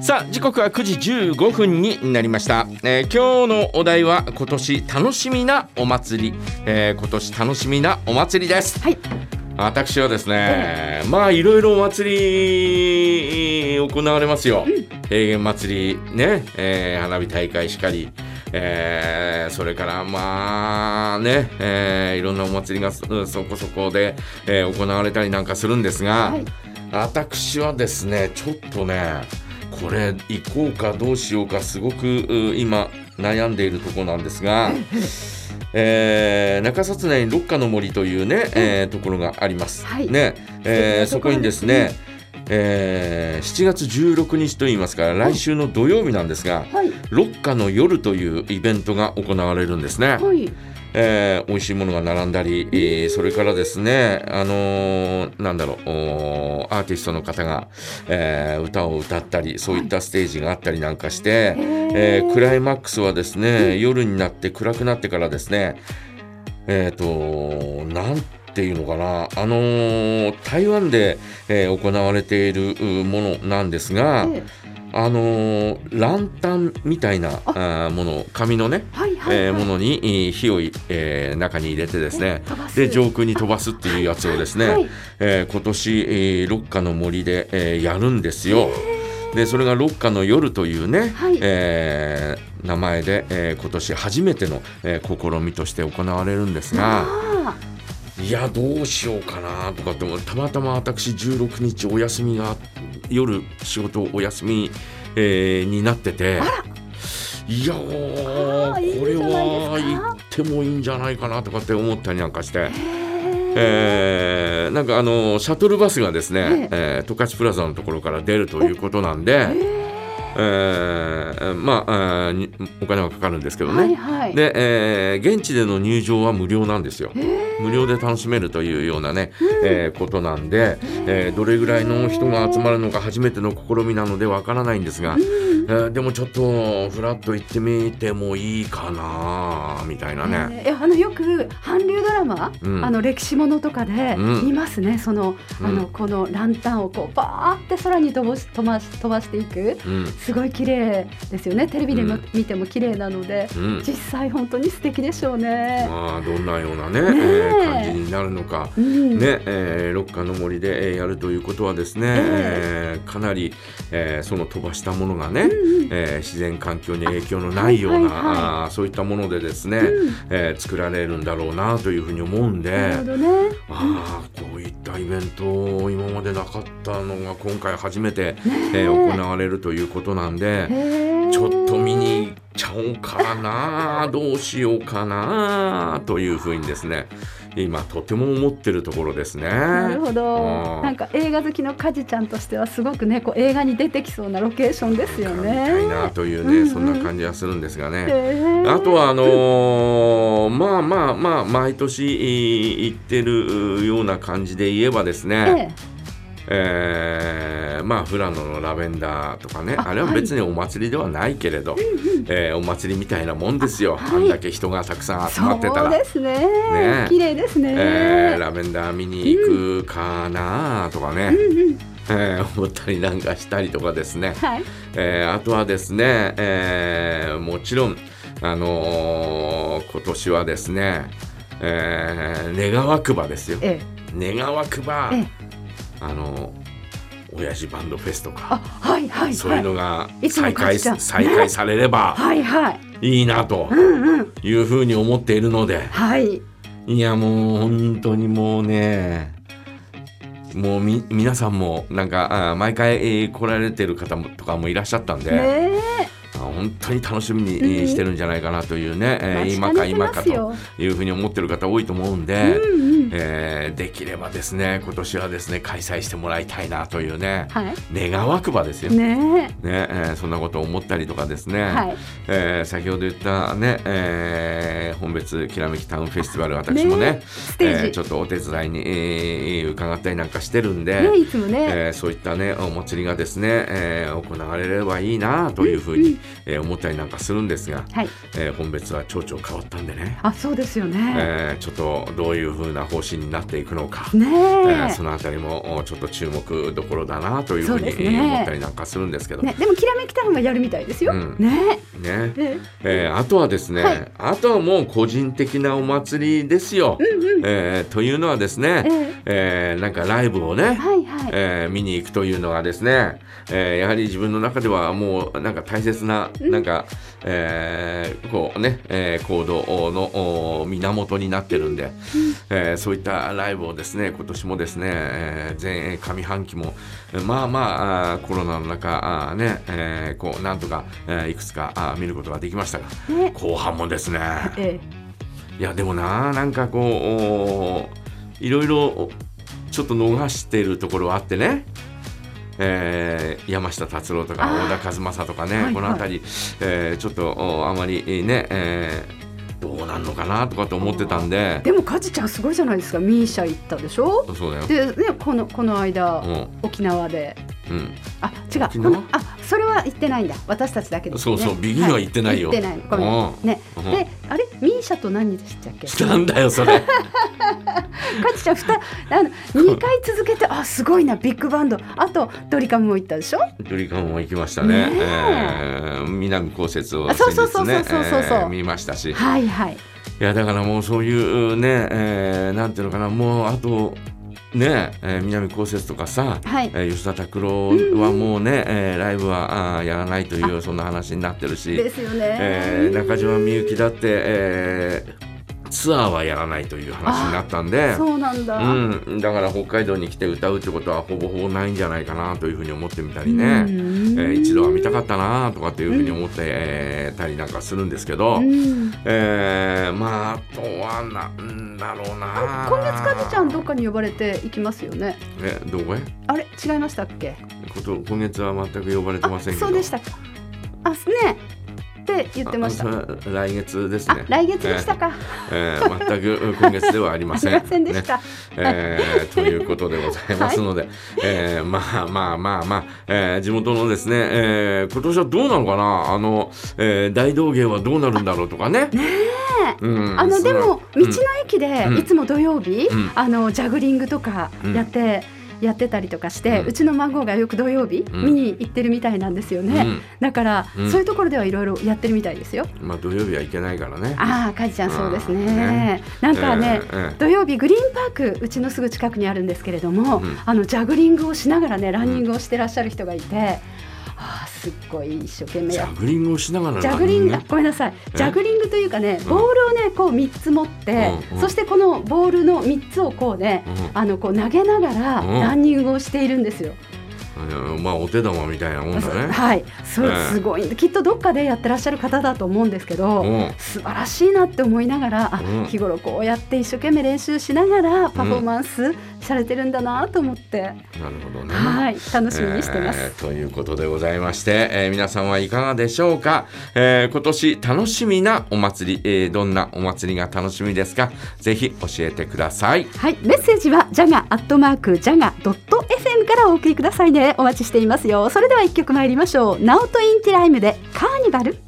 さあ時刻は9時15分になりました、今日のお題は今年楽しみなお祭り、今年楽しみなお祭りです、はい、私はですね、まあいろいろお祭り行われますよ、平原祭りね、花火大会しかり、それからまあね、いろんなお祭りがそこそこで、行われたりなんかするんですが、はい、私はですねちょっとねこれ行こうかどうしようかすごく今悩んでいるところなんですが中札内に六花の森というね、ところがあります、はいねそこにですね、7月16日といいますから来週の土曜日なんですが、はい、六花の夜というイベントが行われるんですね、はい美味しいものが並んだり、それからですね、なんだろう、アーティストの方が、歌を歌ったり、そういったステージがあったりなんかして、クライマックスはですね、夜になって暗くなってからですね、なんていうのかな、台湾で、行われているものなんですが、ランタンみたいなもの紙のね、はいはいはいものに火を、中に入れてですねで上空に飛ばすっていうやつをですね、はい今年、六花の森で、やるんですよ。でそれが六花の夜というね、はい名前で、今年初めての、試みとして行われるんですがいやどうしようかなとかってたまたま私16日お休みが夜仕事お休み、になってていやこれは行ってもいいんじゃないかなとかって思ったりなんかしてなんかシャトルバスがですね、十勝プラザのところから出るということなんでまあお金はかかるんですけどね、はいはいで現地での入場は無料なんですよ。無料で楽しめるというようなね、ことなんで、どれぐらいの人が集まるのか初めての試みなのでわからないんですが、でもちょっとフラッと行ってみてもいいかなみたいなね、よく韓流ドラマ、歴史ものとかで見ますね、その、このランタンをこうバーって空に飛ばしていく、すごい綺麗ですよね。テレビでも、見ても綺麗なので、実際本当に素敵でしょうね。まあ、どんなようなね、感じになるのか、ね六花の森でやるということはですね、かなり、その飛ばしたものがね、自然環境に影響のないような、そういったものでですね、作られるんだろうなというふうに思うんで、こういったイベントを今までなかったのが今回初めて、行われるということなんでちょっと見に行っちゃおうかなどうしようかなというふうにですね今とても思ってるところですね。なるほど。なんか映画好きのカジちゃんとしてはすごくねこう映画に出てきそうなロケーションですよね。みたいなというね、そんな感じはするんですがね、あとはまあまあまあ毎年行ってるような感じで言えばですね、まあ富良野のラベンダーとかね あれは別にお祭りではないけれど、お祭りみたいなもんですよ。 あんだけ人がたくさん集まってたらそうですね、綺麗ですね、ラベンダー見に行くかなとかね、思ったりなんかしたりとかですね、あとはですね、もちろん、今年はですね、願わくばですよ、願わくば、親父バンドフェスとか、そういうのが再開されればいいなというふうに思っているので、いやもう本当にもうねもう皆さんもなんか毎回来られてる方とかもいらっしゃったんで、本当に楽しみにしてるんじゃないかなというね、今かというふうに思ってる方多いと思うんで、できればですね今年はですね開催してもらいたいなというね、願わくばですよね、そんなことを思ったりとかですね、先ほど言ったね、本別きらめきタウンフェスティバル私もね、ちょっとお手伝いに、伺ったりなんかしてるんで、いつもね、そういったねお祭りがですね、行われればいいなというふうに、思ったりなんかするんですが、本別は町長変わったんでね、ちょっとどういうふうな方方針になっていくのか、ねそのあたりもちょっと注目どころだなというふうに思ったりなんかするんですけど ね、でもきらめきタウンはやるみたいですよ、うん、ねあとはですね、はい、あとはもう個人的なお祭りですよ、うんうんというのはですね、なんかライブをね、はいはい見に行くというのはですね、やはり自分の中ではもうなんか大切な、うん、なんか、こうね、行動の源になってるんで、うんそういったライブをですね今年もですね、前上半期もまあまあコロナの中ね、こうなんとか、いくつか見ることができましたが、ね、後半もですね、いやでもなんかこういろいろちょっと逃してるところはあってね、山下達郎とか小田和正とかね、はいはい、このあたり、ちょっとあまりね、どうなんのかなとかと思ってたんで。でもカジちゃんすごいじゃないですか。ミーシャ行ったでしょ。そうだよ。で、ね、この間、うん、沖縄で、うん、あ違うそれは行ってないんだ。私たちだけですね。そうそうビギンは行ってないよ、はい、行ってないごめん、うんねうん、であれミーシャと何でしたっけ。したんだよそれカジちゃん2回続けてあすごいなビッグバンド。あとドリカムも行ったでしょ。ドリカムも行きましたね、南こうせつを先日ね見ましたし、はいはい、いやだからもうそういうね、なんていうのかなもうあとね南こうせつとかさ、はい吉田拓郎はもうね、うんライブはやらないというそんな話になってるしですよね、中島みゆきだって、ツアーはやらないという話になったんで。そうなんだ、うん、だから北海道に来て歌うってことはほぼほぼないんじゃないかなというふうに思ってみたりね、一度は見たかったなとかっていうふうに思ってたりなんかするんですけど、まああとはなんだろうな。今月カズちゃんどっかに呼ばれていきますよね。どこへ。あれ違いましたっけ。今月は全く呼ばれてませんけど。そうでしたか。あすねって言ってました。来月ですね。来月でしたか、全く今月ではありませんありませんでした、ねということでございますので、はいまあまあまあまあ、地元のですね、今年はどうなのかな大道芸はどうなるんだろうとかね。うん、でも道の駅で、うん、いつも土曜日、うん、ジャグリングとかやってたりとかして、うん、うちの孫がよく土曜日、うん、見に行ってるみたいなんですよね、うん、だから、うん、そういうところではいろいろやってるみたいですよ、まあ、土曜日は行けないからね。ああカジちゃんそうです ねなんかね、土曜日グリーンパークうちのすぐ近くにあるんですけれども、うん、ジャグリングをしながらねランニングをしてらっしゃる人がいて、うんすっごい一生懸命ジャグリングをしながらジャグリングごめんなさいジャグリングというかねボールをねこう3つ持って、うん、そしてこのボールの3つをこうね、うん、こう投げながらランニングをしているんですよ、まあお手玉みたいなもんだね。はいそうすごい、きっとどっかでやってらっしゃる方だと思うんですけど、素晴らしいなって思いながら、日頃こうやって一生懸命練習しながらパフォーマンスされてるんだなと思って、なるほどね。はい楽しみにしてます、ということでございまして、皆さんはいかがでしょうか、今年楽しみなお祭り、どんなお祭りが楽しみですか。ぜひ教えてください。はいメッセージはjaga@jaga.fm からお送りくださいね。お待ちしていますよ。それでは一曲参りましょう。ナオトインティライムでカーニバル。